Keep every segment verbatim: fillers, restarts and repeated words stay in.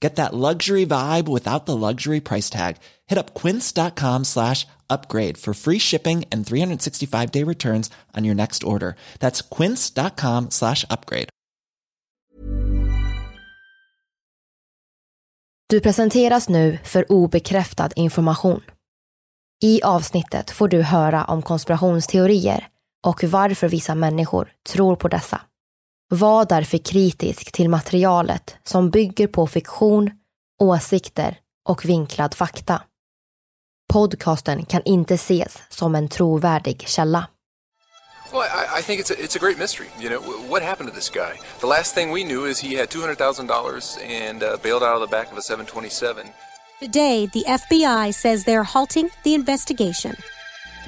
Get that luxury vibe without the luxury price tag. Hit up quince.com slash upgrade for free shipping and three hundred sixty-five day returns on your next order. That's quince.com slash upgrade. Du presenteras nu för obekräftad information. I avsnittet får du höra om konspirationsteorier och varför vissa människor tror på dessa. Var därför kritisk till materialet som bygger på fiktion, åsikter och vinklad fakta. Podcasten kan inte ses som en trovärdig källa. Well, I, I think it's a, it's a great mystery. You know, what happened to this guy? The last thing we knew is he had two hundred thousand dollars and uh, bailed out of the back of a seven twenty-seven. Today, the F B I says they're halting the investigation.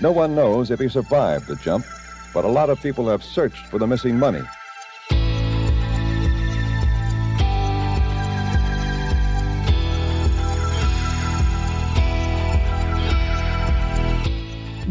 No one knows if he survived the jump, but a lot of people have searched for the missing money.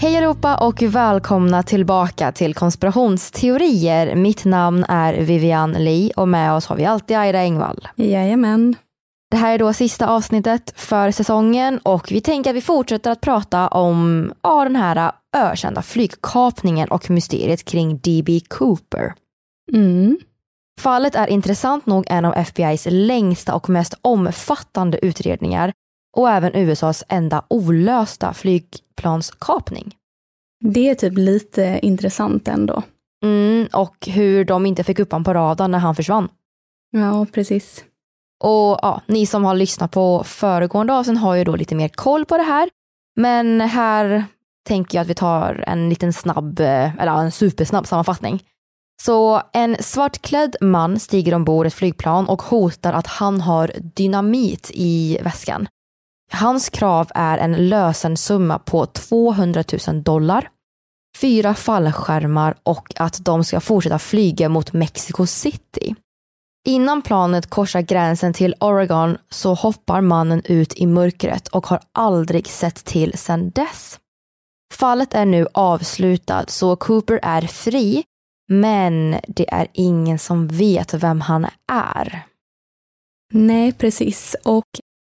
Hej Europa och välkomna tillbaka till Konspirationsteorier. Mitt namn är Vivian Lee och med oss har vi alltid Ira Engvall. Jajamän. Det här är då sista avsnittet för säsongen och vi tänker att vi fortsätter att prata om ja, den här ökända flygkapningen och mysteriet kring D B Cooper. Mm. Fallet är intressant nog en av F B I:s längsta och mest omfattande utredningar. Och även U S A:s enda olösta flygplanskapning. Det är typ lite intressant ändå. Mm, och hur de inte fick upp han på radarn när han försvann. Ja, precis. Och ja, ni som har lyssnat på föregående avsnitt har ju då lite mer koll på det här. Men här tänker jag att vi tar en liten snabb, eller en supersnabb sammanfattning. Så en svartklädd man stiger ombord ett flygplan och hotar att han har dynamit i väskan. Hans krav är en lösensumma på tvåhundratusen dollar, fyra fallskärmar och att de ska fortsätta flyga mot Mexico City. Innan planet korsar gränsen till Oregon så hoppar mannen ut i mörkret och har aldrig sett till sedan dess. Fallet är nu avslutat så Cooper är fri, men det är ingen som vet vem han är. Nej, precis. Och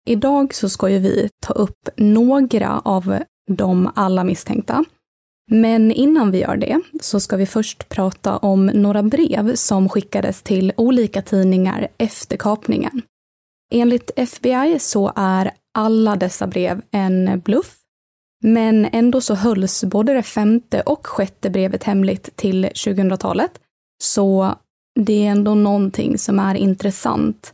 idag så ska ju vi ta upp några av de alla misstänkta. Men innan vi gör det så ska vi först prata om några brev som skickades till olika tidningar efter kapningen. Enligt F B I så är alla dessa brev en bluff. Men ändå så hölls både det femte och sjätte brevet hemligt till tjugohundratalet. Så det är ändå någonting som är intressant.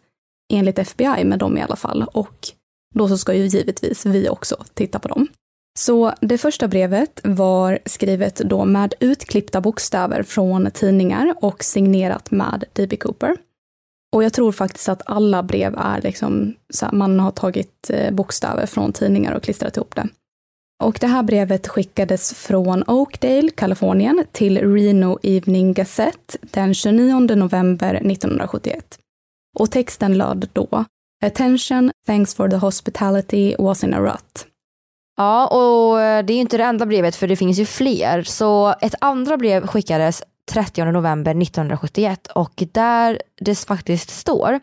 Enligt F B I med dem i alla fall. Och då så ska ju givetvis vi också titta på dem. Så det första brevet var skrivet då med utklippta bokstäver från tidningar och signerat med D B. Cooper. Och jag tror faktiskt att alla brev är liksom så att man har tagit bokstäver från tidningar och klistrat ihop det. Och det här brevet skickades från Oakdale, Kalifornien till Reno Evening Gazette den tjugonionde november nittonhundrasjuttioett. Och texten löd då: "Attention, thanks for the hospitality, was in a rut." Ja, och det är ju inte det enda brevet, för det finns ju fler. Så ett andra brev skickades trettionde november nittonhundrasjuttioett, och där det faktiskt står: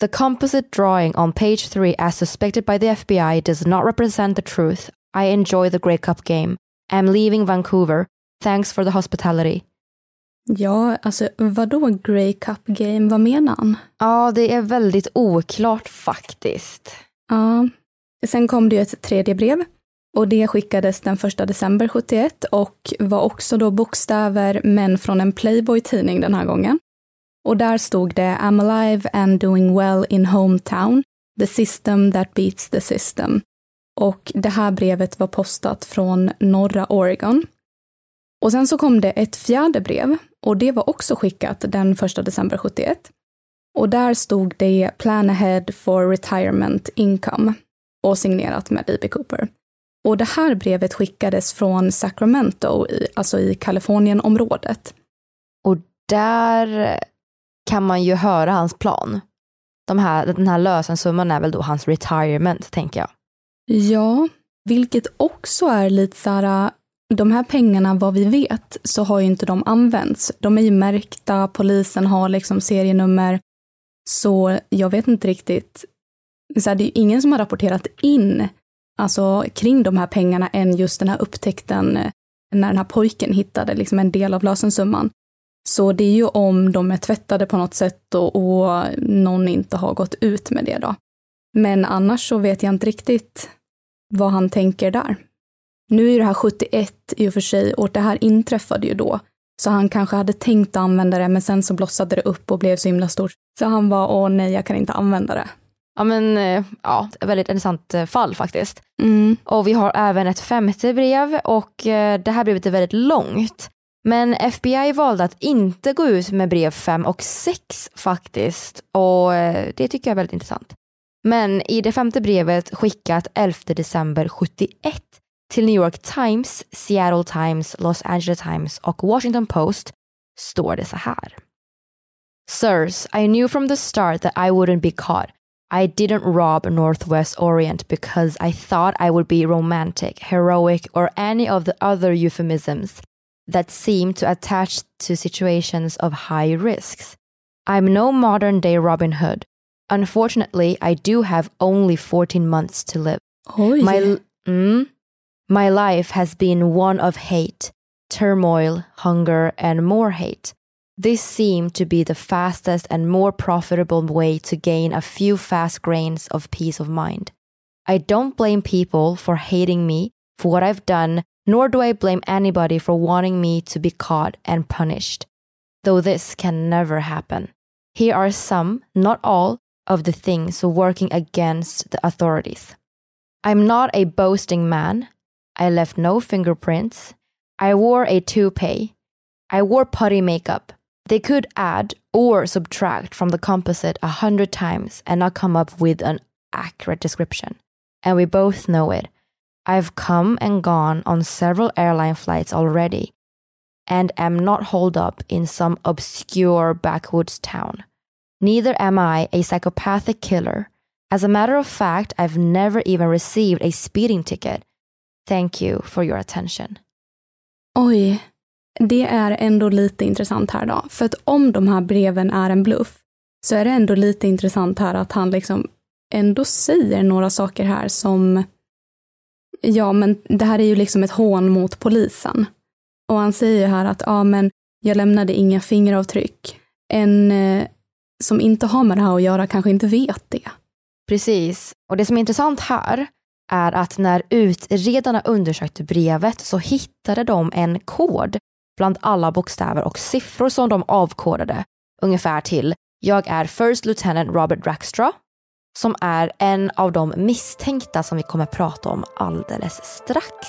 "The composite drawing on page three as suspected by the F B I does not represent the truth. I enjoy the Grey Cup game. I'm leaving Vancouver. Thanks for the hospitality." Ja, alltså vadå Grey Cup game? Vad menar han? Ja, det är väldigt oklart faktiskt. Ja, sen kom det ju ett tredje brev. Och det skickades den första december sjuttioett och var också då bokstäver, men från en Playboy-tidning den här gången. Och där stod det: "I'm alive and doing well in hometown. The system that beats the system." Och det här brevet var postat från norra Oregon. Och sen så kom det ett fjärde brev, och det var också skickat den första december sjuttioett. Och där stod det: "Plan ahead for retirement income" och signerat med D B. Cooper. Och det här brevet skickades från Sacramento, alltså i Kalifornienområdet. Och där kan man ju höra hans plan. De här, den här lösensumman är väl då hans retirement, tänker jag. Ja, vilket också är lite så här, de här pengarna, vad vi vet, så har ju inte de använts. De är ju märkta, polisen har liksom serienummer, så jag vet inte riktigt. Så här, det är ju ingen som har rapporterat in alltså kring de här pengarna än just den här upptäckten när den här pojken hittade liksom en del av lösensumman. Så det är ju om de är tvättade på något sätt och, och någon inte har gått ut med det då. Men annars så vet jag inte riktigt vad han tänker där. Nu är ju det här sjuttioett i och för sig, och det här inträffade ju då. Så han kanske hade tänkt att använda det, men sen så blossade det upp och blev så himla stort. Så han var: åh nej, jag kan inte använda det. Ja, men ja, väldigt intressant fall faktiskt. Mm. Och vi har även ett femte brev, och det här brevet är väldigt långt. Men F B I valde att inte gå ut med brev fem och sex faktiskt. Och det tycker jag är väldigt intressant. Men i det femte brevet skickat elfte december sjuttioett till New York Times, Seattle Times, Los Angeles Times och Washington Post står det så här: "Sirs, I knew from the start that I wouldn't be caught. I didn't rob Northwest Orient because I thought I would be romantic, heroic, or any of the other euphemisms that seem to attach to situations of high risks. I'm no modern-day Robin Hood. Unfortunately, I do have only fourteen months to live. Oh, yeah. My mm, my life has been one of hate, turmoil, hunger, and more hate. This seemed to be the fastest and more profitable way to gain a few fast grains of peace of mind. I don't blame people for hating me for what I've done, nor do I blame anybody for wanting me to be caught and punished, though this can never happen. Here are some, not all, of the things working against the authorities. I'm not a boasting man. I left no fingerprints. I wore a toupee. I wore putty makeup. They could add or subtract from the composite a hundred times and not come up with an accurate description. And we both know it. I've come and gone on several airline flights already and am not holed up in some obscure backwoods town. Neither am I a psychopathic killer. As a matter of fact, I've never even received a speeding ticket. Thank you for your attention." Oj. Det är ändå lite intressant här då. För att om de här breven är en bluff, så är det ändå lite intressant här att han liksom ändå säger några saker här som, ja men det här är ju liksom ett hån mot polisen. Och han säger ju här att ja men jag lämnade inga fingeravtryck. En eh, som inte har med det här att göra kanske inte vet det. Precis. Och det som är intressant här är att när utredarna undersökte brevet så hittade de en kod bland alla bokstäver och siffror som de avkodade ungefär till: jag är First Lieutenant Robert Rackstraw, som är en av de misstänkta som vi kommer prata om alldeles strax.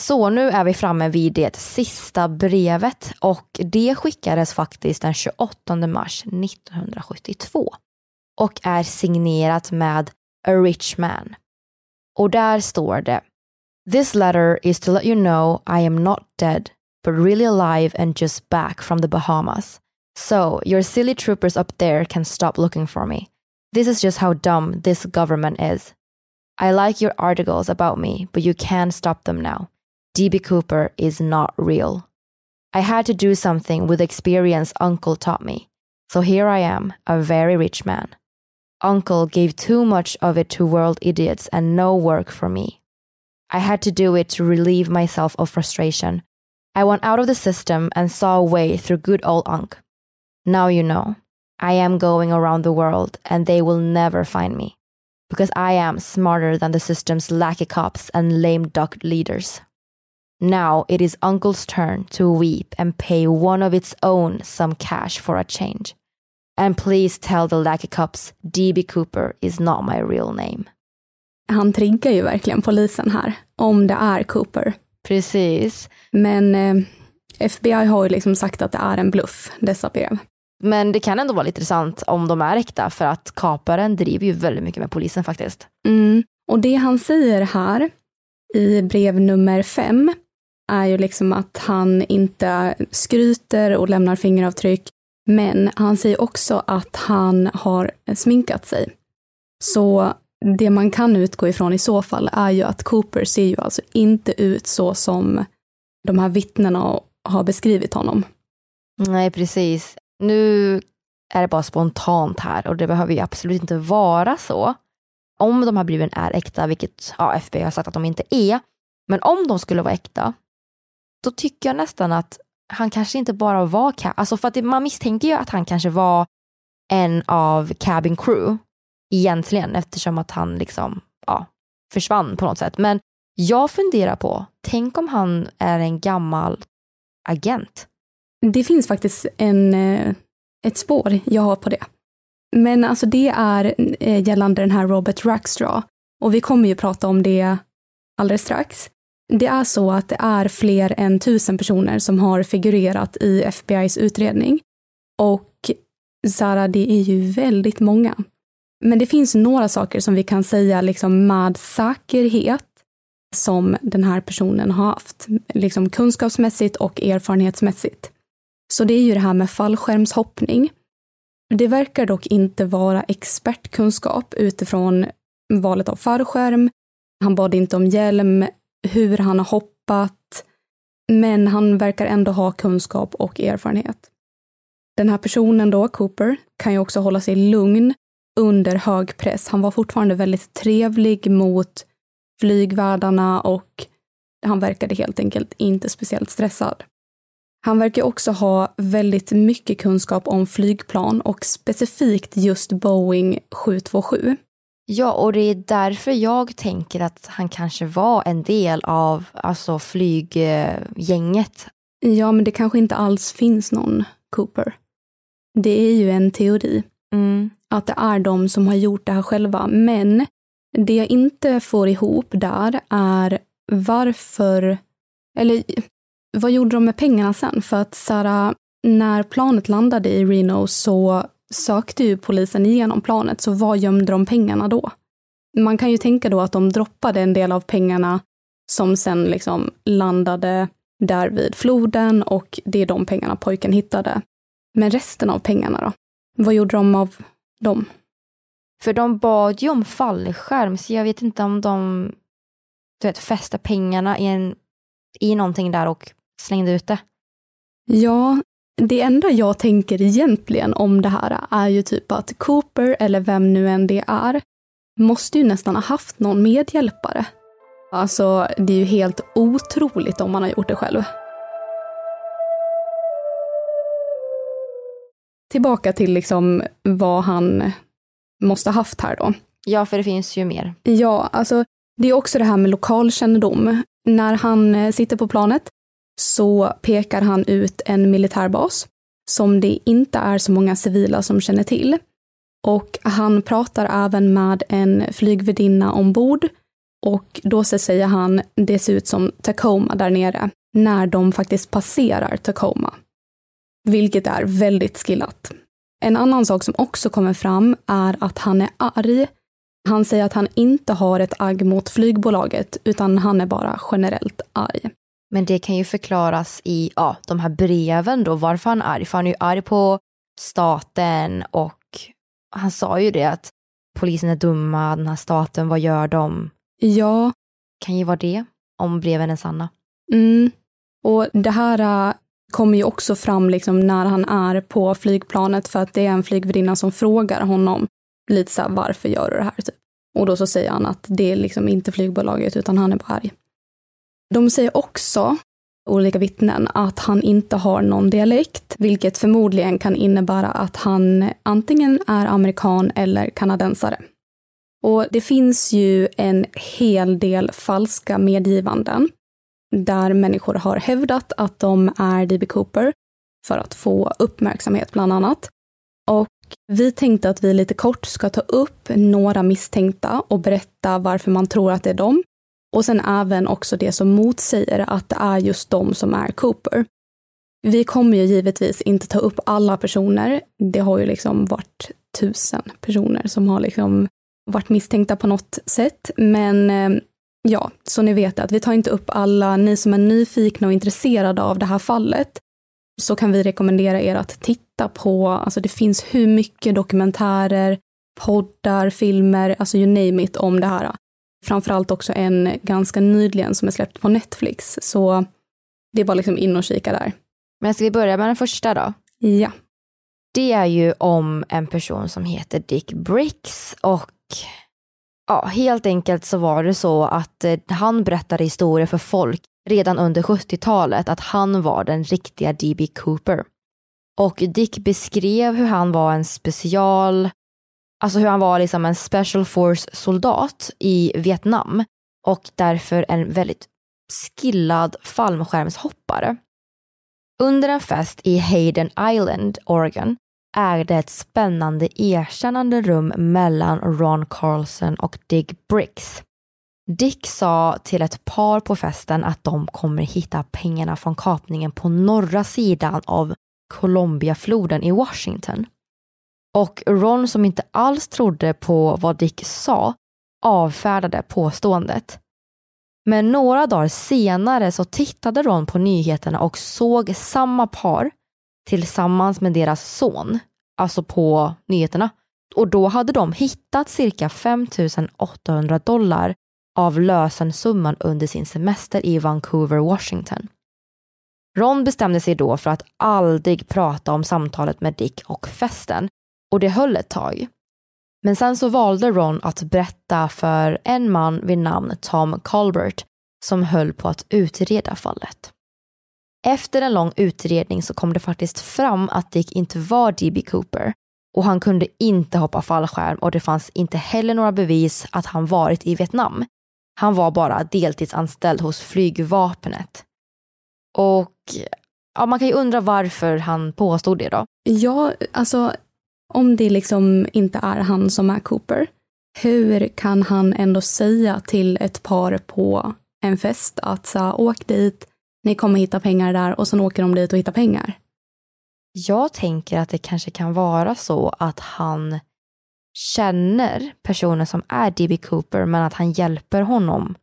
Så nu är vi framme vid det sista brevet, och det skickades faktiskt den tjugoåttonde mars nittonhundrasjuttiotvå och är signerat med A Rich Man. Och där står det: This letter is to let you know I am not dead, but really alive and just back from the Bahamas. So your silly troopers up there can stop looking for me. This is just how dumb this government is. I like your articles about me, but you can't stop them now. D B. Cooper is not real. I had to do something with the experience Uncle taught me. So here I am, a very rich man. Uncle gave too much of it to world idiots and no work for me. I had to do it to relieve myself of frustration. I went out of the system and saw a way through good old Unc. Now you know. I am going around the world and they will never find me. Because I am smarter than the system's lackey cops and lame duck leaders. Now it is Uncle's turn to weep and pay one of its own some cash for a change. And please tell the lackey cops D B. Cooper is not my real name. Han triggar ju verkligen polisen här, om det är Cooper. Precis. Men eh, F B I har ju liksom sagt att det är en bluff, dessa brev. Men det kan ändå vara lite intressant om de är äkta, för att kaparen driver ju väldigt mycket med polisen faktiskt. Mm. Och det han säger här i brev nummer fem är ju liksom att han inte skryter och lämnar fingeravtryck. Men han säger också att han har sminkat sig. Så det man kan utgå ifrån i så fall är ju att Cooper ser ju alltså inte ut så som de här vittnena har beskrivit honom. Nej, precis. Nu är det bara spontant här, och det behöver ju absolut inte vara så. Om de här breven är äkta, vilket ja, F B I har sagt att de inte är, men om de skulle vara äkta, då tycker jag nästan att han kanske inte bara var cab- alltså för att det, man misstänker ju att han kanske var en av cabin crew egentligen, eftersom att han liksom ja, försvann på något sätt. Men jag funderar på, tänk om han är en gammal agent. Det finns faktiskt en, ett spår jag har på det. Men alltså det är gällande den här Robert Rackstraw. Och vi kommer ju prata om det alldeles strax. Det är så att det är fler än tusen personer som har figurerat i F B I:s utredning. Och Sara, det är ju väldigt många. Men det finns några saker som vi kan säga liksom med säkerhet som den här personen har haft. Liksom kunskapsmässigt och erfarenhetsmässigt. Så det är ju det här med fallskärmshoppning. Det verkar dock inte vara expertkunskap utifrån valet av fallskärm. Han bad inte om hjälm, hur han har hoppat. Men han verkar ändå ha kunskap och erfarenhet. Den här personen då, Cooper, kan ju också hålla sig lugn under hög press. Han var fortfarande väldigt trevlig mot flygvärdarna och han verkade helt enkelt inte speciellt stressad. Han verkar också ha väldigt mycket kunskap om flygplan och specifikt just Boeing sju två sju. Ja, och det är därför jag tänker att han kanske var en del av alltså flyggänget. Ja, men det kanske inte alls finns någon Cooper. Det är ju en teori. Mm. Att det är de som har gjort det här själva. Men det jag inte får ihop där är varför... Eller vad gjorde de med pengarna sen? För att Sara, när planet landade i Reno så sökte ju polisen igenom planet. Så vad gömde de pengarna då? Man kan ju tänka då att de droppade en del av pengarna som sen liksom landade där vid floden, och det är de pengarna pojken hittade. Men resten av pengarna då? Vad gjorde de av dem? För de bad ju om fallskärm, så jag vet inte om de du vet, fästa pengarna i, en, i någonting där och slängde ut det. Ja, det enda jag tänker egentligen om det här är ju typ att Cooper, eller vem nu än det är, måste ju nästan ha haft någon medhjälpare. Alltså, det är ju helt otroligt om man har gjort det själv. Tillbaka till liksom vad han måste ha haft här då. Ja, för det finns ju mer. Ja, alltså det är också det här med lokalkännedom. När han sitter på planet så pekar han ut en militärbas som det inte är så många civila som känner till. Och han pratar även med en flygvärdinna ombord. Och då så säger han, det ser ut som Tacoma där nere, när de faktiskt passerar Tacoma. Vilket är väldigt skillat. En annan sak som också kommer fram är att han är arg. Han säger att han inte har ett agg mot flygbolaget, utan han är bara generellt arg. Men det kan ju förklaras i ja, de här breven då, varför han är arg. För han är ju arg på staten, och han sa ju det att polisen är dumma, den här staten, vad gör de? Ja. Kan ju vara det, om breven är sanna. Mm. Och det här äh, kommer ju också fram liksom när han är på flygplanet, för att det är en flygvärdinna som frågar honom lite så här, varför gör du det här? Typ. Och då så säger han att det är liksom inte flygbolaget, utan han är bara arg. De säger också, olika vittnen, att han inte har någon dialekt, vilket förmodligen kan innebära att han antingen är amerikan eller kanadensare. Och det finns ju en hel del falska medgivanden där människor har hävdat att de är D B. Cooper för att få uppmärksamhet bland annat. Och vi tänkte att vi lite kort ska ta upp några misstänkta och berätta varför man tror att det är dem. Och sen även också det som motsäger att det är just de som är Cooper. Vi kommer ju givetvis inte ta upp alla personer. Det har ju liksom varit tusen personer som har liksom... varit misstänkta på något sätt, men ja, så ni vet att vi tar inte upp alla. Ni som är nyfikna och intresserade av det här fallet, så kan vi rekommendera er att titta på, alltså det finns hur mycket dokumentärer, poddar, filmer, alltså you name it om det här. Framförallt också en ganska nyligen som är släppt på Netflix, så det är bara liksom in och kika där. Men ska vi börja med den första då? Ja. Det är ju om en person som heter Dick Briggs, och ja, helt enkelt så var det så att han berättade historier för folk redan under sjuttiotalet att han var den riktiga D B. Cooper. Och Dick beskrev hur han var en special, alltså hur han var liksom en special force soldat i Vietnam, och därför en väldigt skillad fallskärmshoppare. Under en fest i Hayden Island, Oregon, ägde ett spännande erkännande rum mellan Ron Carlson och Dick Briggs. Dick sa till ett par på festen att de kommer hitta pengarna från kapningen på norra sidan av Columbiafloden i Washington. Och Ron, som inte alls trodde på vad Dick sa, avfärdade påståendet. Men några dagar senare så tittade Ron på nyheterna och såg samma par tillsammans med deras son, alltså på nyheterna. Och då hade de hittat cirka fem tusen åttahundra dollar av lösensumman under sin semester i Vancouver, Washington. Ron bestämde sig då för att aldrig prata om samtalet med Dick och festen, och det höll ett tag. Men sen så valde Ron att berätta för en man vid namn Tom Colbert som höll på att utreda fallet. Efter en lång utredning så kom det faktiskt fram att Dick inte var D B. Cooper, och han kunde inte hoppa fallskärm, och det fanns inte heller några bevis att han varit i Vietnam. Han var bara deltidsanställd hos flygvapnet. Och ja, man kan ju undra varför han påstod det då. Ja, alltså om det liksom inte är han som är Cooper, hur kan han ändå säga till ett par på en fest att så, åk dit, ni kommer hitta pengar där, och sen åker de dit och hittar pengar? Jag tänker att det kanske kan vara så att han känner personen som är D B. Cooper, men att han hjälper honom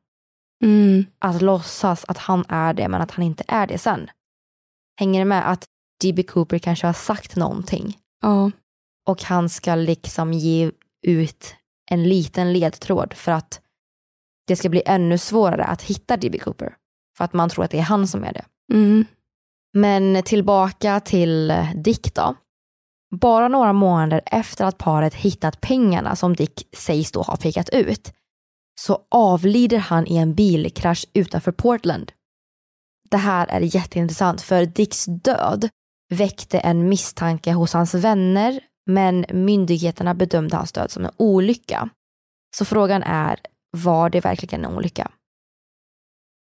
mm. att låtsas att han är det, men att han inte är det sen. Hänger det med att D B. Cooper kanske har sagt någonting? Ja. Och han ska liksom ge ut en liten ledtråd för att det ska bli ännu svårare att hitta D B. Cooper. För att man tror att det är han som är det. Mm. Men tillbaka till Dick då. Bara några månader efter att paret hittat pengarna som Dick sägs då ha pekat ut, så avlider han i en bilkrasch utanför Portland. Det här är jätteintressant, för Dicks död väckte en misstanke hos hans vänner, men myndigheterna bedömde hans död som en olycka. Så frågan är, var det verkligen en olycka?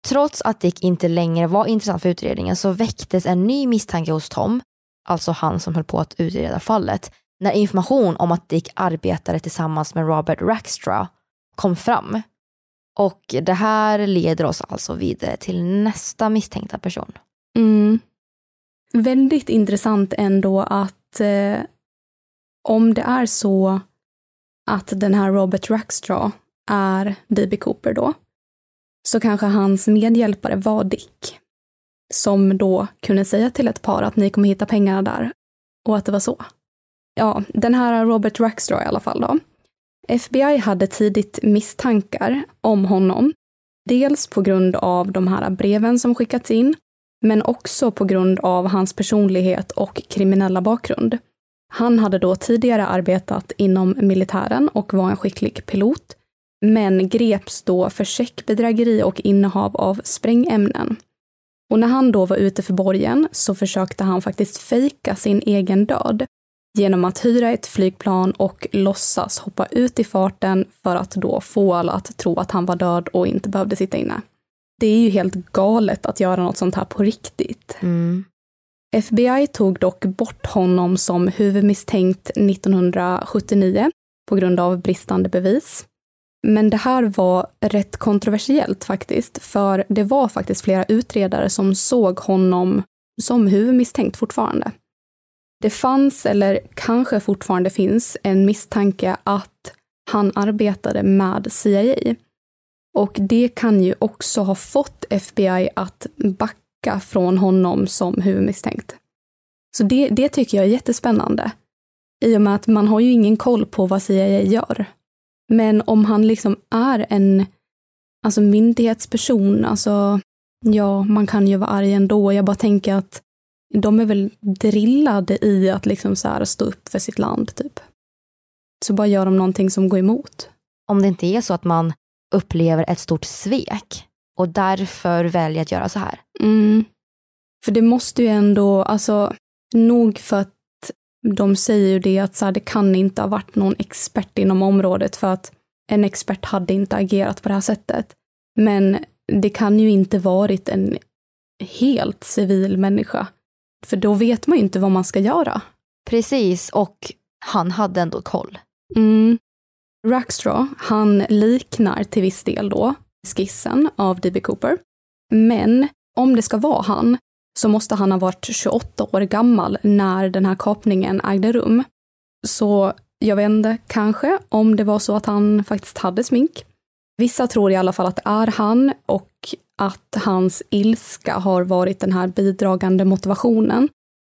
Trots att Dick inte längre var intressant för utredningen så väcktes en ny misstanke hos Tom, alltså han som höll på att utreda fallet, när information om att Dick arbetade tillsammans med Robert Rackstraw kom fram. Och det här leder oss alltså vidare till nästa misstänkta person. Mm. Väldigt intressant ändå att eh, om det är så att den här Robert Rackstraw är D B. Cooper då, så kanske hans medhjälpare var Dick, som då kunde säga till ett par att ni kommer hitta pengarna där, och att det var så. Ja, den här Robert Rackstraw i alla fall då. F B I hade tidigt misstankar om honom, dels på grund av de här breven som skickats in, men också på grund av hans personlighet och kriminella bakgrund. Han hade då tidigare arbetat inom militären och var en skicklig pilot, men greps då för checkbedrägeri och innehav av sprängämnen. Och när han då var ute för borgen så försökte han faktiskt fejka sin egen död genom att hyra ett flygplan och låtsas hoppa ut i farten för att då få alla att tro att han var död och inte behövde sitta inne. Det är ju helt galet att göra något sånt här på riktigt. Mm. F B I tog dock bort honom som huvudmisstänkt nittonhundrasjuttionio på grund av bristande bevis. Men det här var rätt kontroversiellt faktiskt, för det var faktiskt flera utredare som såg honom som huvudmisstänkt fortfarande. Det fanns, eller kanske fortfarande finns, en misstanke att han arbetade med C I A. Och det kan ju också ha fått F B I att backa från honom som huvudmisstänkt. Så det, det tycker jag är jättespännande. I och med att man har ju ingen koll på vad C I A gör. Men om han liksom är en alltså myndighetsperson, alltså ja, man kan ju vara arg ändå. Jag bara tänker att de är väl drillade i att liksom så här stå upp för sitt land typ. Så bara gör de någonting som går emot. Om det inte är så att man upplever ett stort svek och därför väljer att göra så här. Mm. För det måste ju ändå, alltså nog för att de säger ju det att så här, det kan inte ha varit någon expert inom området, för att en expert hade inte agerat på det här sättet. Men det kan ju inte varit en helt civil människa. För då vet man ju inte vad man ska göra. Precis, och han hade ändå koll. Mm. Rackstraw, han liknar till viss del då skissen av D B. Cooper. Men om det ska vara han, så måste han ha varit tjugoåtta år gammal när den här kapningen ägde rum. Så jag vet inte, kanske om det var så att han faktiskt hade smink. Vissa tror i alla fall att det är han, och att hans ilska har varit den här bidragande motivationen.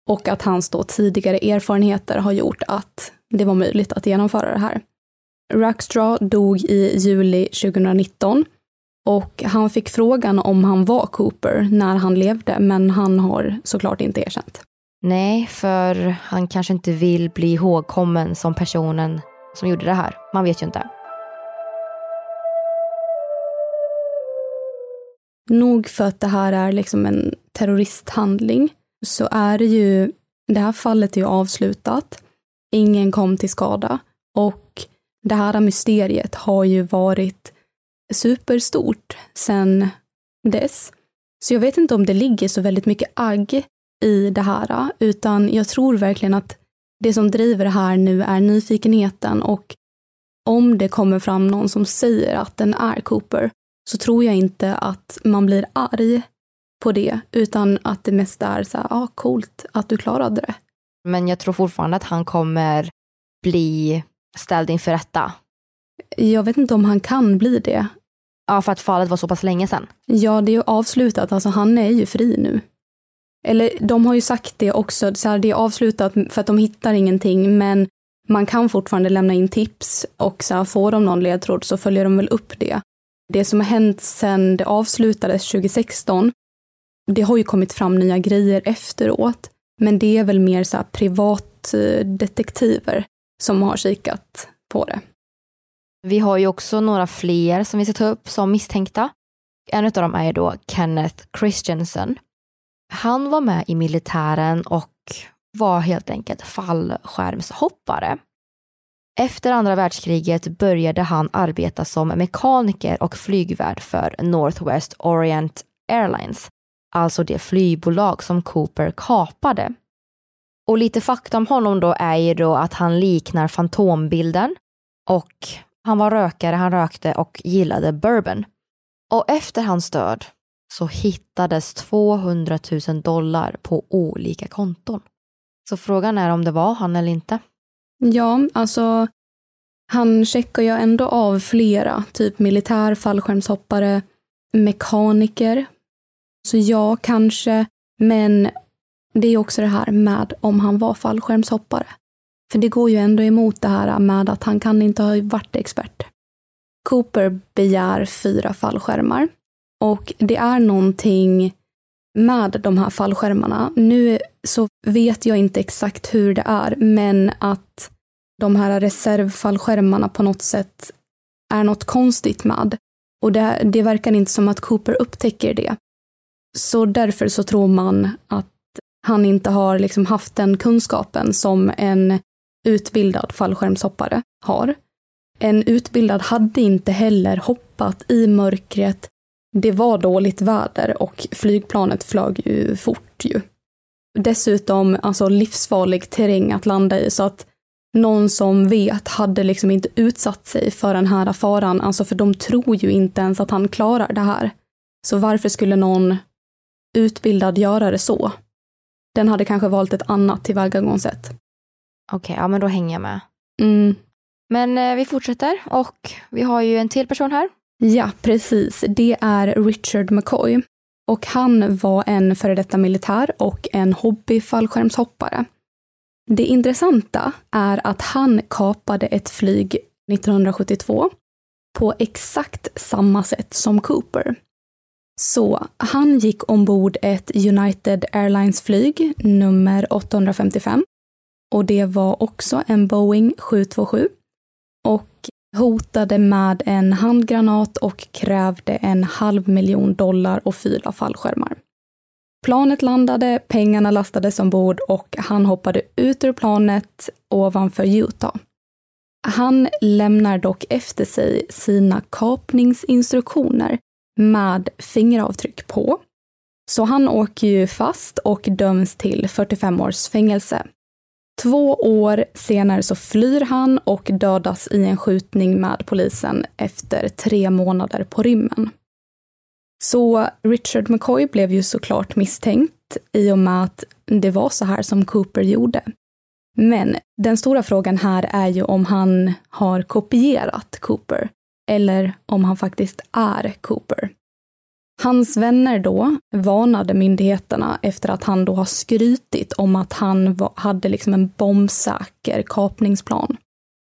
Och att hans då tidigare erfarenheter har gjort att det var möjligt att genomföra det här. Rackstraw dog i juli tjugonitton. Och han fick frågan om han var Cooper när han levde, men han har såklart inte erkänt. Nej, för han kanske inte vill bli ihågkommen som personen som gjorde det här. Man vet ju inte. Nog för att det här är liksom en terroristhandling, så är det ju, det här fallet är ju avslutat. Ingen kom till skada och det här mysteriet har ju varit superstort sedan dess. Så jag vet inte om det ligger så väldigt mycket agg i det här, utan jag tror verkligen att det som driver det här nu är nyfikenheten, och om det kommer fram någon som säger att den är Cooper, så tror jag inte att man blir arg på det, utan att det mest är så här, ah, coolt att du klarade det. Men jag tror fortfarande att han kommer bli ställd inför rätta. Jag vet inte om han kan bli det. Ja, för att fallet var så pass länge sedan. Ja, det är ju avslutat. Alltså han är ju fri nu. Eller de har ju sagt det också, så här, det är avslutat för att de hittar ingenting, men man kan fortfarande lämna in tips, och så här, får de någon ledtråd så följer de väl upp det. Det som har hänt sedan det avslutades tjugo sexton, det har ju kommit fram nya grejer efteråt, men det är väl mer så här privatdetektiver som har kikat på det. Vi har ju också några fler som vi ska ta upp som misstänkta. En av dem är då Kenneth Christiansen. Han var med i militären och var helt enkelt fallskärmshoppare. Efter andra världskriget började han arbeta som mekaniker och flygvärd för Northwest Orient Airlines, alltså det flygbolag som Cooper kapade. Och lite fakta om honom då är ju då att han liknar fantombilden, och han var rökare, han rökte och gillade bourbon. Och efter hans död så hittades tvåhundratusen dollar på olika konton. Så frågan är om det var han eller inte. Ja, alltså han checkar ju ändå av flera, typ militär, fallskärmshoppare, mekaniker. Så ja, kanske, men det är också det här med om han var fallskärmshoppare. För det går ju ändå emot det här med att han kan inte ha varit expert. Cooper begär fyra fallskärmar. Och det är någonting med de här fallskärmarna. Nu så vet jag inte exakt hur det är, men att de här reservfallskärmarna på något sätt är något konstigt med. Och det, det verkar inte som att Cooper upptäcker det. Så därför så tror man att han inte har liksom haft den kunskapen som en utbildad fallskärmshoppare har. En utbildad hade inte heller hoppat i mörkret. Det var dåligt väder och flygplanet flög ju fort ju. Dessutom alltså livsfarlig terräng att landa i, så att någon som vet hade liksom inte utsatt sig för den här faran. Alltså för de tror ju inte ens att han klarar det här. Så varför skulle någon utbildad göra det så? Den hade kanske valt ett annat tillvägagångssätt. Okej, okay, ja men då hänger jag med. Mm. Men eh, vi fortsätter och vi har ju en till person här. Ja, precis. Det är Richard McCoy. Och han var en före detta militär och en hobbyfallskärmshoppare. Det intressanta är att han kapade ett flyg nittonhundrasjuttiotvå på exakt samma sätt som Cooper. Så han gick ombord ett United Airlines-flyg nummer åttahundrafemtiofem, och det var också en Boeing sju två sju, och hotade med en handgranat och krävde en halv miljon dollar och fyra fallskärmar. Planet landade, pengarna lastades ombord och han hoppade ut ur planet ovanför Utah. Han lämnar dock efter sig sina kapningsinstruktioner med fingeravtryck på. Så han åker ju fast och döms till fyrtiofem års fängelse. Två år senare så flyr han och dödas i en skjutning med polisen efter tre månader på rymmen. Så Richard McCoy blev ju såklart misstänkt i och med att det var så här som Cooper gjorde. Men den stora frågan här är ju om han har kopierat Cooper. Eller om han faktiskt är Cooper. Hans vänner då varnade myndigheterna efter att han då har skrytit om att han var, hade liksom en bombsäker kapningsplan.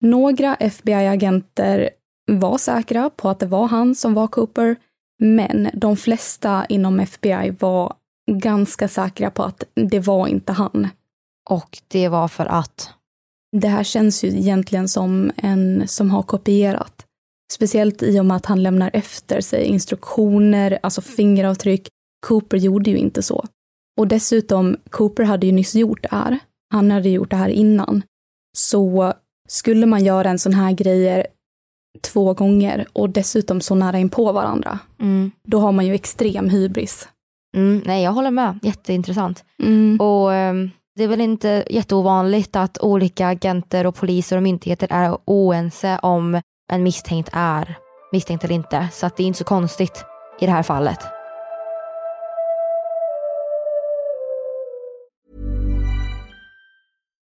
Några F B I-agenter var säkra på att det var han som var Cooper, Men de flesta inom F B I var ganska säkra på att det var inte han. Och det var för att? Det här känns ju egentligen som en som har kopierat. Speciellt i och med att han lämnar efter sig instruktioner, alltså fingeravtryck. Cooper gjorde ju inte så. Och dessutom, Cooper hade ju nyss gjort det här. Han hade gjort det här innan. Så skulle man göra en sån här grejer två gånger och dessutom så nära in på varandra, mm. då har man ju extrem hybris. Mm, nej, jag håller med. Jätteintressant. Mm. Och um, det är väl inte jätteovanligt att olika agenter och poliser och myndigheter är oense om en misstänkt är misstänkt eller inte. Så att det är inte så konstigt i det här fallet.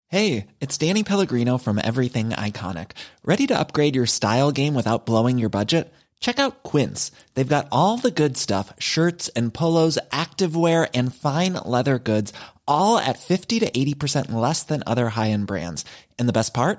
Hey, it's Danny Pellegrino from Everything Iconic. Ready to upgrade your style game without blowing your budget? Check out Quince. They've got all the good stuff, shirts and polos, activewear and fine leather goods, all at fifty to eighty percent less than other high-end brands. And the best part?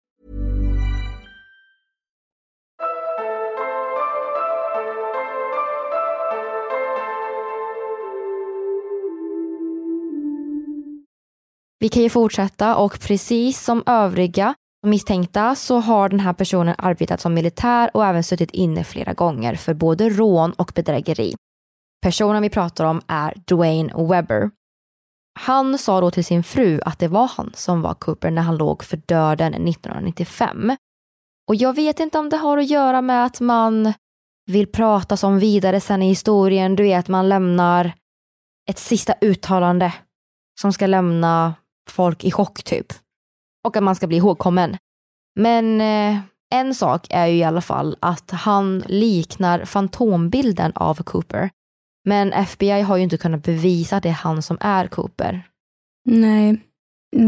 Vi kan ju fortsätta, och precis som övriga misstänkta så har den här personen arbetat som militär och även suttit inne flera gånger för både rån och bedrägeri. Personen vi pratar om är Dwayne Webber. Han sa då till sin fru att det var han som var Cooper när han låg för döden nittonhundranittiofem. Och jag vet inte om det har att göra med att man vill prata som vidare sen i historien. Du vet att man lämnar ett sista uttalande som ska lämna folk i chock typ. Och att man ska bli ihågkommen. Men eh, en sak är ju i alla fall att han liknar fantombilden av Cooper. Men F B I har ju inte kunnat bevisa att det är han som är Cooper. Nej.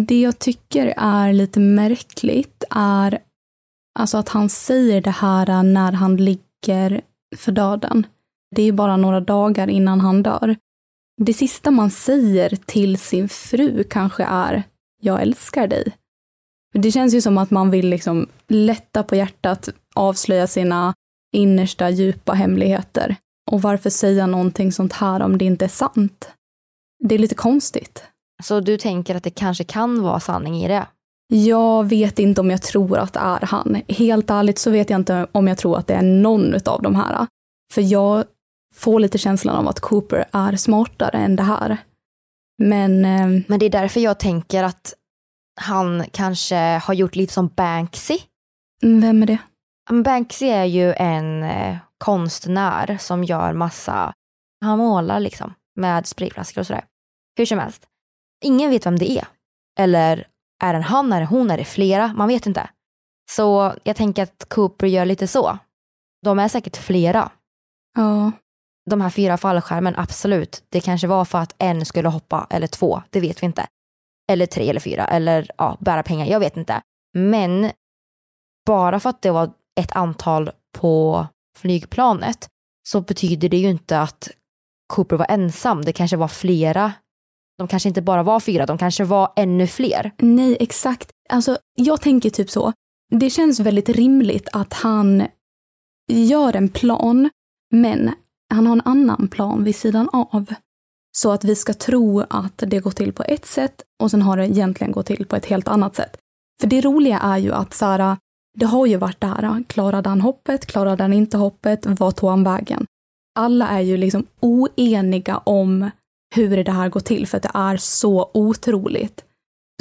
Det jag tycker är lite märkligt är alltså att han säger det här när han ligger för döden. Det är ju bara några dagar innan han dör. Det sista man säger till sin fru kanske är: jag älskar dig. Det känns ju som att man vill liksom lätta på hjärtat, avslöja sina innersta djupa hemligheter. Och varför säga någonting sånt här om det inte är sant? Det är lite konstigt. Så du tänker att det kanske kan vara sanning i det? Jag vet inte om jag tror att det är han. Helt ärligt så vet jag inte om jag tror att det är någon av de här. För jag får lite känslan av att Cooper är smartare än det här. Men, Men det är därför jag tänker att han kanske har gjort lite som Banksy. Vem är det? Banksy är ju en konstnär som gör massa... Han målar liksom med sprayflaskor och sådär. Hur som helst. Ingen vet vem det är. Eller är det han, är det hon, är det flera? Man vet inte. Så jag tänker att Cooper gör lite så. De är säkert flera. Ja. De här fyra fallskärmen, absolut. Det kanske var för att en skulle hoppa eller två. Det vet vi inte. Eller tre eller fyra. Eller ja, bära pengar. Jag vet inte. Men bara för att det var ett antal på flygplanet så betyder det ju inte att Cooper var ensam. Det kanske var flera. De kanske inte bara var fyra. De kanske var ännu fler. Nej, exakt. Alltså, jag tänker typ så. Det känns väldigt rimligt att han gör en plan. Men han har en annan plan vid sidan av. Så att vi ska tro att det går till på ett sätt och sen har det egentligen gått till på ett helt annat sätt. För det roliga är ju att Sara, det har ju varit där. Klarade han hoppet? Klarade han inte hoppet? Vad tog han vägen? Alla är ju liksom oeniga om hur det här går till för att det är så otroligt.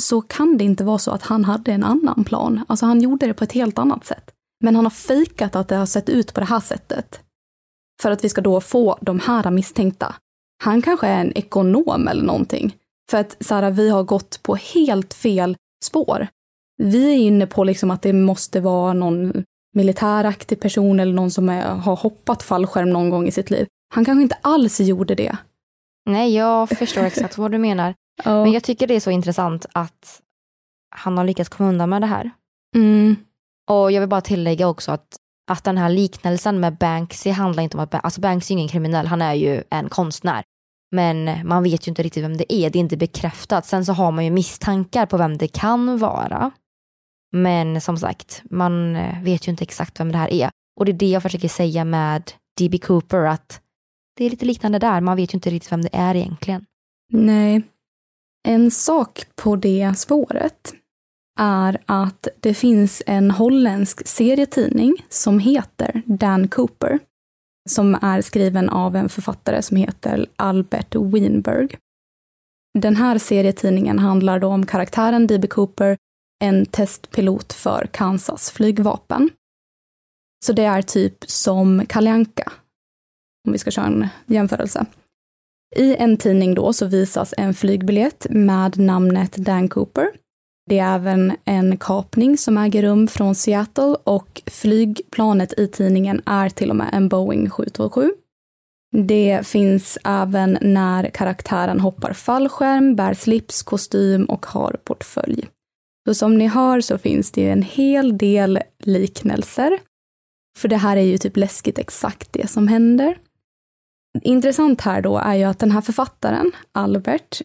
Så kan det inte vara så att han hade en annan plan. Alltså han gjorde det på ett helt annat sätt. Men han har fejkat att det har sett ut på det här sättet. För att vi ska då få de här misstänkta. Han kanske är en ekonom eller någonting. För att så här, vi har gått på helt fel spår. Vi är inne på liksom att det måste vara någon militäraktig person eller någon som är, har hoppat fallskärm någon gång i sitt liv. Han kanske inte alls gjorde det. Nej, jag förstår exakt vad du menar. Oh. Men jag tycker det är så intressant att han har lyckats komma undan med det här. Mm. Och jag vill bara tillägga också att, att den här liknelsen med Banksy handlar inte om att... Alltså Banksy är ingen kriminell, han är ju en konstnär. Men man vet ju inte riktigt vem det är, det är inte bekräftat. Sen så har man ju misstankar på vem det kan vara. Men som sagt, man vet ju inte exakt vem det här är. Och det är det jag försöker säga med D B. Cooper, att det är lite liknande där. Man vet ju inte riktigt vem det är egentligen. Nej. En sak på det spåret är att det finns en holländsk serietidning som heter Dan Cooper, som är skriven av en författare som heter Albert Weinberg. Den här serietidningen handlar då om karaktären D B. Cooper, en testpilot för Kansas flygvapen. Så det är typ som Kalle Anka, om vi ska köra en jämförelse. I en tidning då så visas en flygbiljett med namnet Dan Cooper. Det är även en kapning som äger rum från Seattle och flygplanet i tidningen är till och med en Boeing sju två sju. Det finns även när karaktären hoppar fallskärm, bär slips, kostym och har portfölj. Så som ni hör så finns det en hel del liknelser. För det här är ju typ läskigt exakt det som händer. Intressant här då är ju att den här författaren, Albert,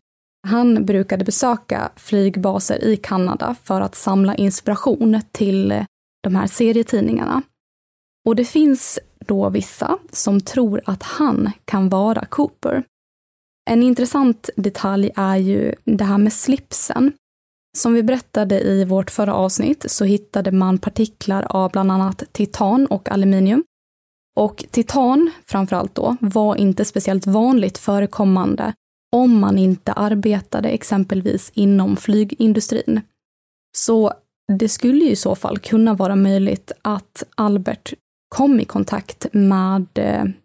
han brukade besöka flygbaser i Kanada för att samla inspiration till de här serietidningarna. Och det finns då vissa som tror att han kan vara Cooper. En intressant detalj är ju det här med slipsen. Som vi berättade i vårt förra avsnitt så hittade man partiklar av bland annat titan och aluminium. Och titan, framförallt då, var inte speciellt vanligt förekommande om man inte arbetade exempelvis inom flygindustrin. Så det skulle ju i så fall kunna vara möjligt att Albert kom i kontakt med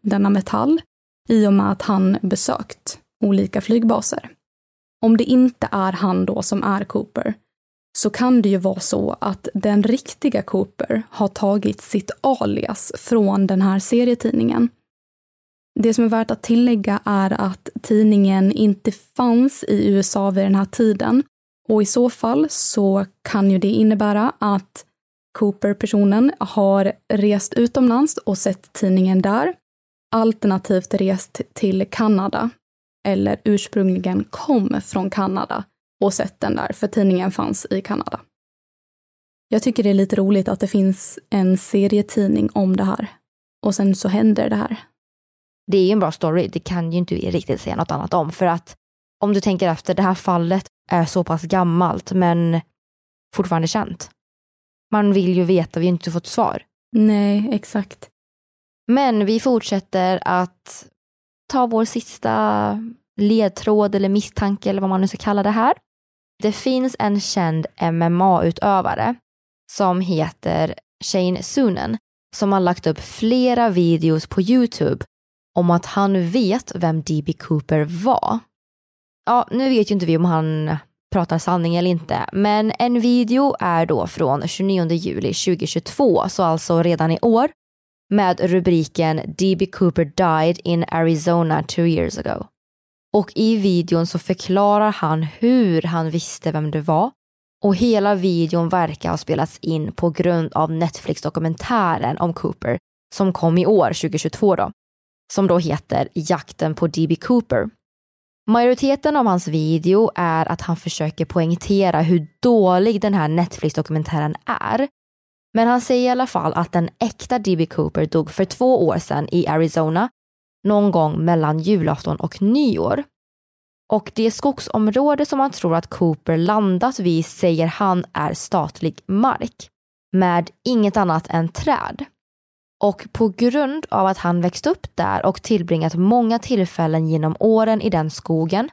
denna metall i och med att han besökt olika flygbaser. Om det inte är han då som är Cooper så kan det ju vara så att den riktiga Cooper har tagit sitt alias från den här serietidningen. Det som är värt att tillägga är att tidningen inte fanns i U S A vid den här tiden och i så fall så kan ju det innebära att Cooper-personen har rest utomlands och sett tidningen där, alternativt rest till Kanada eller ursprungligen kom från Kanada och sett den där, för tidningen fanns i Kanada. Jag tycker det är lite roligt att det finns en serietidning om det här och sen så händer det här. Det är ju en bra story, det kan ju inte riktigt säga något annat om. För att om du tänker efter, det här fallet är så pass gammalt men fortfarande känt. Man vill ju veta, vi har inte fått svar. Nej, exakt. Men vi fortsätter att ta vår sista ledtråd eller misstanke eller vad man nu ska kalla det här. Det finns en känd M M A-utövare som heter Shane Sunen som har lagt upp flera videos på YouTube om att han vet vem D B. Cooper var. Ja, nu vet ju inte vi om han pratar sanning eller inte. Men en video är då från tjugonionde juli tjugohundratjugotvå, så alltså redan i år, med rubriken D B. Cooper died in Arizona two years ago. Och i videon så förklarar han hur han visste vem det var. Och hela videon verkar ha spelats in på grund av Netflix-dokumentären om Cooper som kom i år, tjugohundratjugotvå då. Som då heter Jakten på D B. Cooper. Majoriteten av hans video är att han försöker poängtera hur dålig den här Netflix-dokumentären är. Men han säger i alla fall att den äkta D B. Cooper dog för två år sedan i Arizona, någon gång mellan julafton och nyår. Och det skogsområde som man tror att Cooper landat vid säger han är statlig mark, med inget annat än träd. Och på grund av att han växt upp där och tillbringat många tillfällen genom åren i den skogen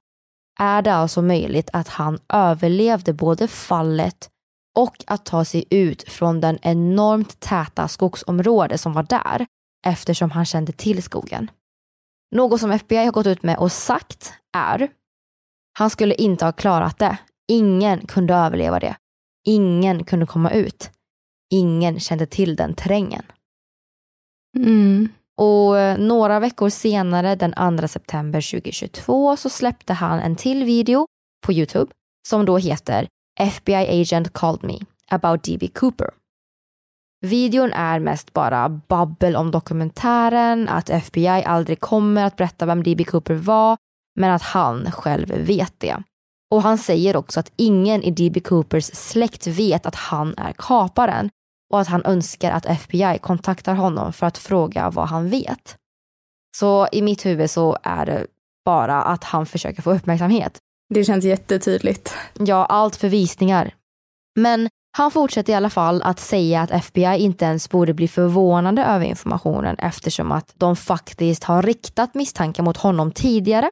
är det alltså möjligt att han överlevde både fallet och att ta sig ut från den enormt täta skogsområde som var där eftersom han kände till skogen. Något som F B I har gått ut med och sagt är: han skulle inte ha klarat det. Ingen kunde överleva det. Ingen kunde komma ut. Ingen kände till den terrängen. Mm. Och några veckor senare, den andra september tjugohundratjugotvå, så släppte han en till video på YouTube som då heter F B I Agent Called Me About D B. Cooper. Videon är mest bara babbel om dokumentären, att F B I aldrig kommer att berätta vem D B. Cooper var, men att han själv vet det. Och han säger också att ingen i D B. Coopers släkt vet att han är kaparen och att han önskar att F B I kontaktar honom för att fråga vad han vet. Så i mitt huvud så är det bara att han försöker få uppmärksamhet. Det känns jättetydligt. Ja, allt för visningar. Men han fortsätter i alla fall att säga att F B I inte ens borde bli förvånade över informationen eftersom att de faktiskt har riktat misstankar mot honom tidigare.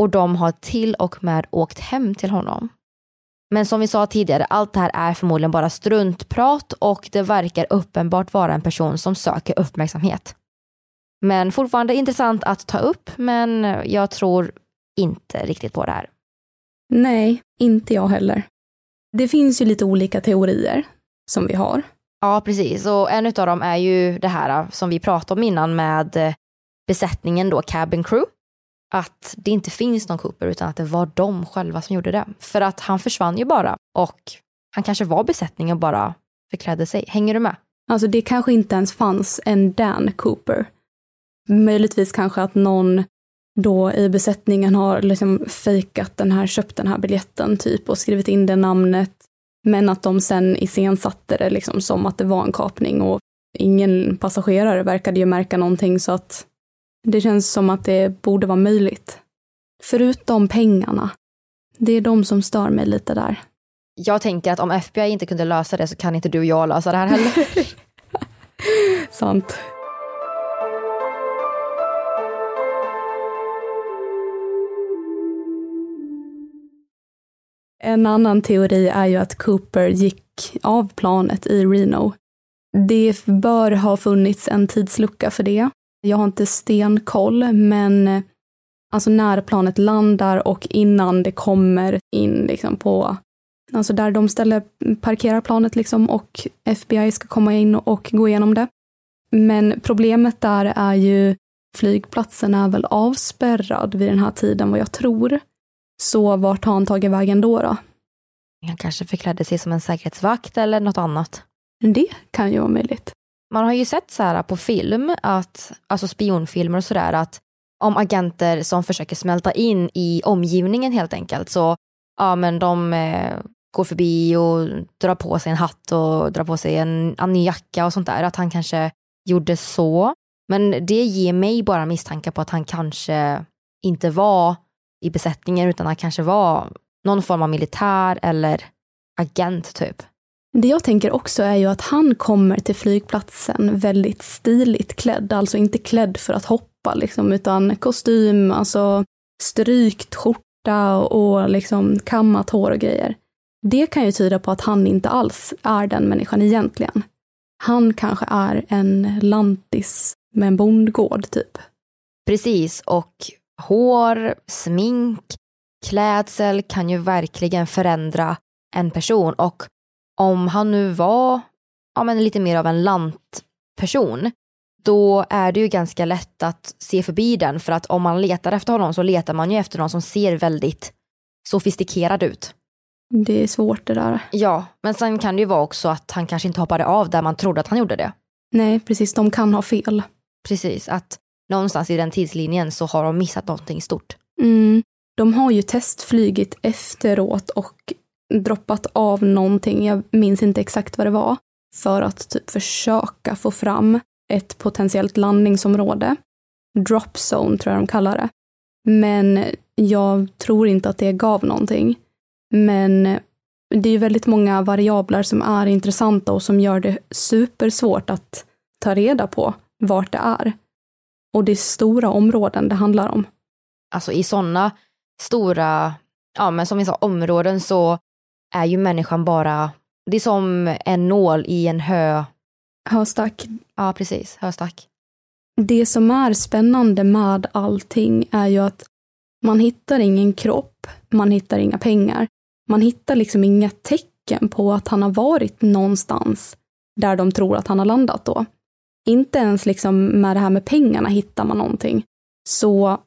Och de har till och med åkt hem till honom. Men som vi sa tidigare, allt det här är förmodligen bara struntprat och det verkar uppenbart vara en person som söker uppmärksamhet. Men fortfarande intressant att ta upp, men jag tror inte riktigt på det här. Nej, inte jag heller. Det finns ju lite olika teorier som vi har. Ja, precis. Och en av dem är ju det här som vi pratade om innan med besättningen då, cabin crew. Att det inte finns någon Cooper utan att det var de själva som gjorde det. För att han försvann ju bara och han kanske var besättningen och bara förklädde sig. Hänger du med? Alltså det kanske inte ens fanns en Dan Cooper. Möjligtvis kanske att någon då i besättningen har liksom fejkat den här, köpt den här biljetten typ och skrivit in det namnet. Men att de sen iscensatte det liksom som att det var en kapning och ingen passagerare verkade ju märka någonting så att... Det känns som att det borde vara möjligt. Förutom pengarna. Det är de som stör mig lite där. Jag tänker att om F B I inte kunde lösa det så kan inte du och jag lösa det här heller. Sant. En annan teori är ju att Cooper gick av planet i Reno. Det bör ha funnits en tidslucka för det. Jag har inte stenkoll, men alltså när planet landar och innan det kommer in liksom på, alltså där de ställer, parkerar planet liksom och F B I ska komma in och gå igenom det. Men problemet där är ju flygplatsen är väl avspärrad vid den här tiden vad jag tror. Så vart har han tagit vägen då då? Han kanske förklädde sig som en säkerhetsvakt eller något annat. Det kan ju vara möjligt. Man har ju sett så här på film, att, alltså spionfilmer och sådär, att om agenter som försöker smälta in i omgivningen helt enkelt så ja, men de eh, går förbi och drar på sig en hatt och drar på sig en, en ny jacka och sånt där. Att han kanske gjorde så. Men det ger mig bara misstankar på att han kanske inte var i besättningen utan han kanske var någon form av militär eller agent typ. Det jag tänker också är ju att han kommer till flygplatsen väldigt stiligt klädd. Alltså inte klädd för att hoppa liksom, utan kostym, alltså strykt skjorta och liksom kammat hår och grejer. Det kan ju tyda på att han inte alls är den människan egentligen. Han kanske är en lantis med en bondgård typ. Precis, och hår, smink, klädsel kan ju verkligen förändra en person och om han nu var ja, men lite mer av en lantperson, då är det ju ganska lätt att se förbi den. För att om man letar efter honom så letar man ju efter någon som ser väldigt sofistikerad ut. Det är svårt det där. Ja, men sen kan det ju vara också att han kanske inte hoppade av där man trodde att han gjorde det. Nej, precis. De kan ha fel. Precis, att någonstans i den tidslinjen så har de missat någonting stort. Mm. De har ju testflygit efteråt och... droppat av någonting, jag minns inte exakt vad det var, för att typ försöka få fram ett potentiellt landningsområde. Drop zone tror jag de kallar det. Men jag tror inte att det gav någonting. Men det är ju väldigt många variabler som är intressanta och som gör det supersvårt att ta reda på vart det är. Och det är stora områden det handlar om. Alltså i sådana stora, ja men som vi sa, områden så är ju människan bara Det är som en nål i en hö... Höstack. Ja, precis. Höstack. Det som är spännande med allting är ju att man hittar ingen kropp, man hittar inga pengar. Man hittar liksom inga tecken på att han har varit någonstans där de tror att han har landat då. Inte ens liksom med det här med pengarna hittar man någonting. Så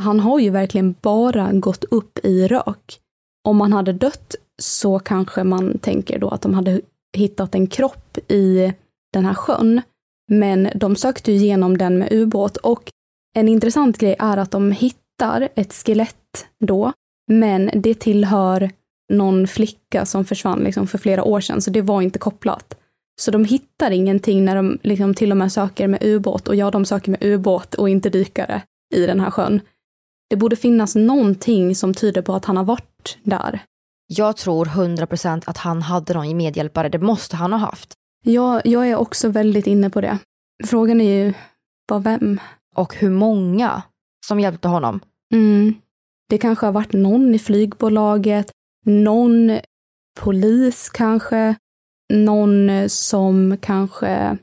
han har ju verkligen bara gått upp i rök. Om han hade dött så kanske man tänker då att de hade hittat en kropp i den här sjön. Men de sökte ju igenom den med ubåt, och en intressant grej är att de hittar ett skelett då, men det tillhör någon flicka som försvann liksom för flera år sedan, så det var inte kopplat. Så de hittar ingenting när de liksom till och med söker med ubåt, och ja, de söker med ubåt och inte dykare i den här sjön. Det borde finnas någonting som tyder på att han har varit där. Jag tror hundra procent att han hade någon medhjälpare, det måste han ha haft. Ja, jag är också väldigt inne på det. Frågan är ju bara vem. Och hur många som hjälpte honom. Mm. Det kanske har varit någon i flygbolaget, någon polis kanske, någon som kanske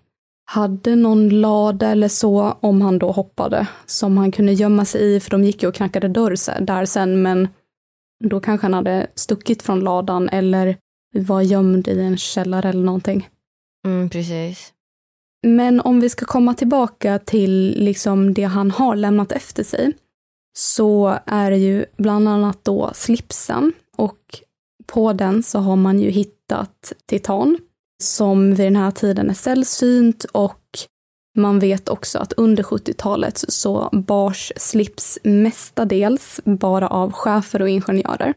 hade någon lada eller så, om han då hoppade, som han kunde gömma sig i, för de gick ju och knackade dörr där sen, men då kanske han hade stuckit från ladan eller var gömd i en källare eller någonting. Mm, precis. Men om vi ska komma tillbaka till liksom det han har lämnat efter sig, så är det ju bland annat då slipsen, och på den så har man ju hittat titan som vid den här tiden är sällsynt, och man vet också att under sjuttiotalet så bars slips mestadels bara av chefer och ingenjörer.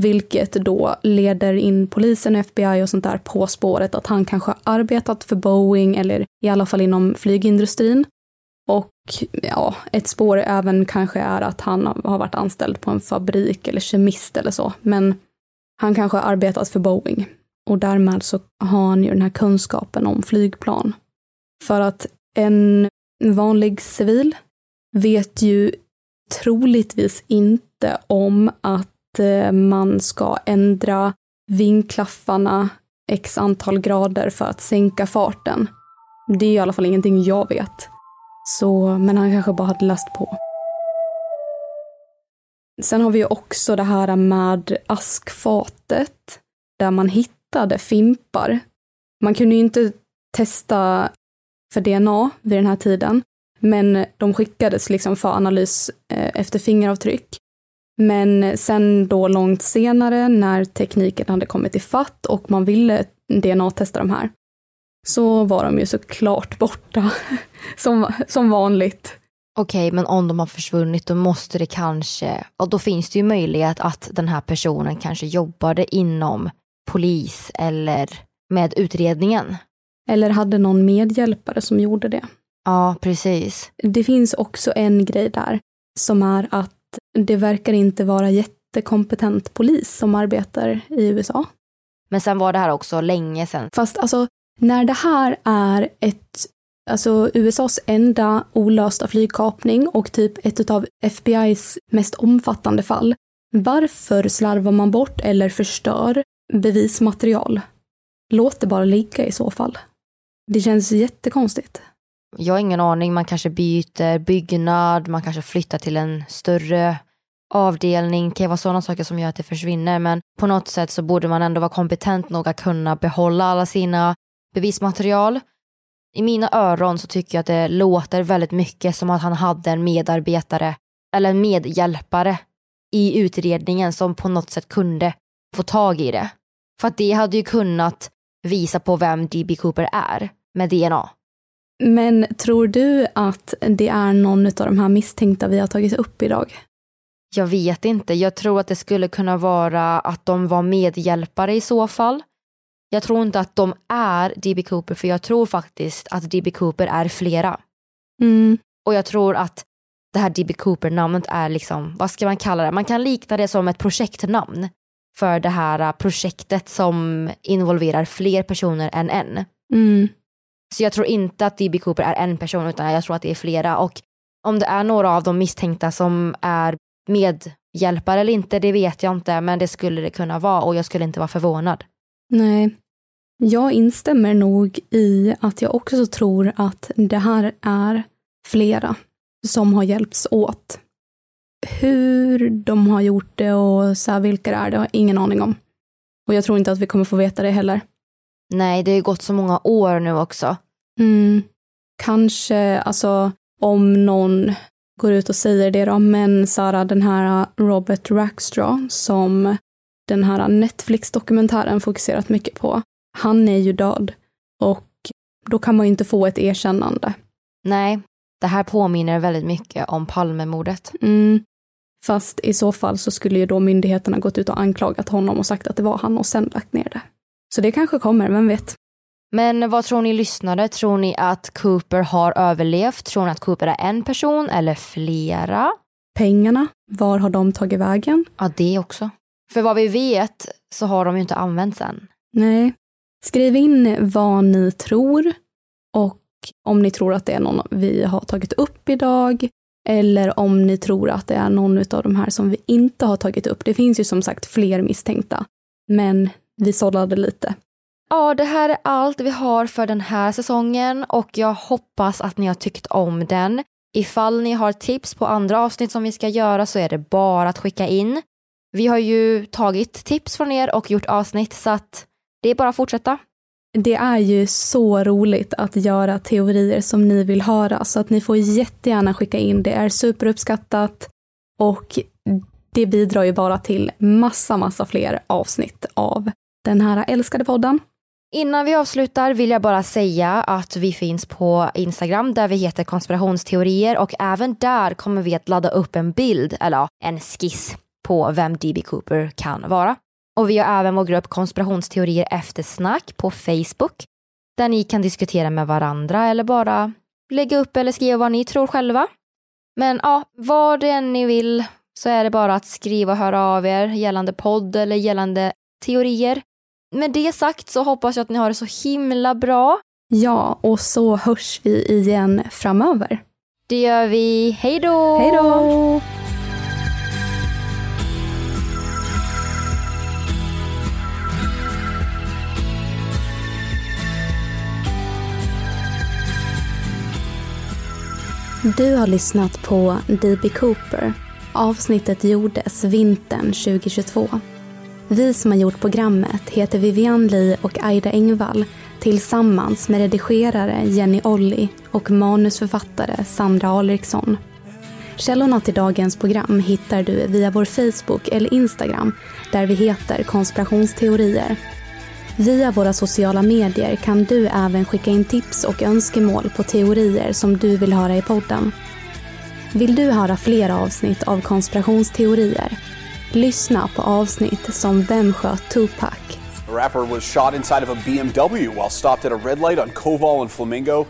Vilket då leder in polisen, F B I och sånt där på spåret att han kanske har arbetat för Boeing eller i alla fall inom flygindustrin. Och ja, ett spår även kanske är att han har varit anställd på en fabrik eller kemist eller så. Men han kanske har arbetat för Boeing, och därmed så har han ju den här kunskapen om flygplan. För att en vanlig civil vet ju troligtvis inte om att man ska ändra vinklaffarna x antal grader för att sänka farten. Det är i alla fall ingenting jag vet. Så, men han kanske bara hade läst på. Sen har vi ju också det här med askfatet där man hittade fimpar. Man kunde ju inte testa för D N A vid den här tiden, men de skickades liksom för analys efter fingeravtryck. Men sen då långt senare när tekniken hade kommit i fatt och man ville D N A-testa de här, så var de ju såklart borta som, som vanligt. Okej, okay, men om de har försvunnit då måste det kanske, och då finns det ju möjlighet att den här personen kanske jobbade inom polis eller med utredningen. Eller hade någon medhjälpare som gjorde det. Ja, precis. Det finns också en grej där som är att det verkar inte vara jättekompetent polis som arbetar i U S A. Men sen var det här också länge sedan. Fast alltså, när det här är ett, alltså U S A:s enda olösta flygkapning och typ ett av F B I:s mest omfattande fall, varför slarvar man bort eller förstör bevismaterial? Låt det bara ligga i så fall. Det känns jättekonstigt. Jag har ingen aning, man kanske byter byggnad, man kanske flyttar till en större avdelning. Det kan vara sådana saker som gör att det försvinner, men på något sätt så borde man ändå vara kompetent nog att kunna behålla alla sina bevismaterial. I mina öron så tycker jag att det låter väldigt mycket som att han hade en medarbetare eller en medhjälpare i utredningen som på något sätt kunde få tag i det. För att det hade ju kunnat visa på vem D B. Cooper är med D N A. Men tror du att det är någon av de här misstänkta vi har tagit upp idag? Jag vet inte. Jag tror att det skulle kunna vara att de var medhjälpare i så fall. Jag tror inte att de är D B. Cooper, för jag tror faktiskt att D B. Cooper är flera. Mm. Och jag tror att det här D B. Cooper-namnet är liksom, vad ska man kalla det? Man kan likna det som ett projektnamn för det här projektet som involverar fler personer än en. Mm. Så jag tror inte att D B. Cooper är en person, utan jag tror att det är flera. Och om det är några av de misstänkta som är medhjälpare eller inte, det vet jag inte. Men det skulle det kunna vara, och jag skulle inte vara förvånad. Nej, Jag instämmer nog i att jag också tror att det här är flera som har hjälpts åt. Hur de har gjort det och så här, vilka det är, det har jag ingen aning om. Och jag tror inte att vi kommer få veta det heller. Nej, det har ju gått så många år nu också. Mm. Kanske, alltså, om någon går ut och säger det då. Men Sara, den här Robert Rackstraw, som den här Netflix-dokumentären fokuserat mycket på, han är ju död. Och då kan man ju inte få ett erkännande. Nej, det här påminner väldigt mycket om Palmemordet. Mm. Fast i så fall så skulle ju då myndigheterna gått ut och anklagat honom och sagt att det var han och sen lagt ner det. Så det kanske kommer, vem vet. Men vad tror ni lyssnare? Tror ni att Cooper har överlevt? Tror ni att Cooper är en person eller flera? Pengarna, var har de tagit vägen? Ja, det också. För vad vi vet så har de ju inte använts än. Nej. Skriv in vad ni tror och om ni tror att det är någon vi har tagit upp idag eller om ni tror att det är någon av de här som vi inte har tagit upp. Det finns ju som sagt fler misstänkta, men vi sållade lite. Ja, det här är allt vi har för den här säsongen och jag hoppas att ni har tyckt om den. Ifall ni har tips på andra avsnitt som vi ska göra så är det bara att skicka in. Vi har ju tagit tips från er och gjort avsnitt så att det är bara att fortsätta. Det är ju så roligt att göra teorier som ni vill höra så att ni får jättegärna skicka in. Det är superuppskattat och det bidrar ju bara till massa, massa fler avsnitt av den här älskade podden. Innan vi avslutar vill jag bara säga att vi finns på Instagram där vi heter Konspirationsteorier och även där kommer vi att ladda upp en bild eller en skiss på vem D B. Cooper kan vara. Och vi har även vår grupp Konspirationsteorier eftersnack på Facebook där ni kan diskutera med varandra eller bara lägga upp eller skriva vad ni tror själva. Men ja, vad det än ni vill så är det bara att skriva och höra av er gällande podd eller gällande teorier. Med det sagt så hoppas jag att ni har det så himla bra. Ja, och så hörs vi igen framöver. Det gör vi. Hej då! Hej då! Du har lyssnat på D B. Cooper. Avsnittet gjordes vintern tjugohundratjugotvå. Vi som har gjort programmet heter Vivian Lee och Ira Engvall tillsammans med redigerare Jenny Olli och manusförfattare Sandra Alriksson. Källorna till dagens program hittar du via vår Facebook eller Instagram där vi heter Konspirationsteorier. Via våra sociala medier kan du även skicka in tips och önskemål på teorier som du vill höra i podden. Vill du höra fler avsnitt av Konspirationsteorier? Lyssna på avsnitt som Vem sköt Tupac? The rapper was shot inside of a B M W while stopped at a red light on Koval and Flamingo.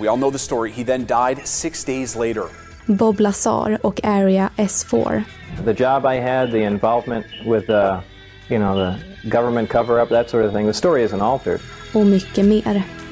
We all know the story. He then died six days later. Bob Lazar och Area S four. The job I had, the involvement with uh, you know, the government cover-up, that sort of thing. The story isn't altered. Och mycket mer.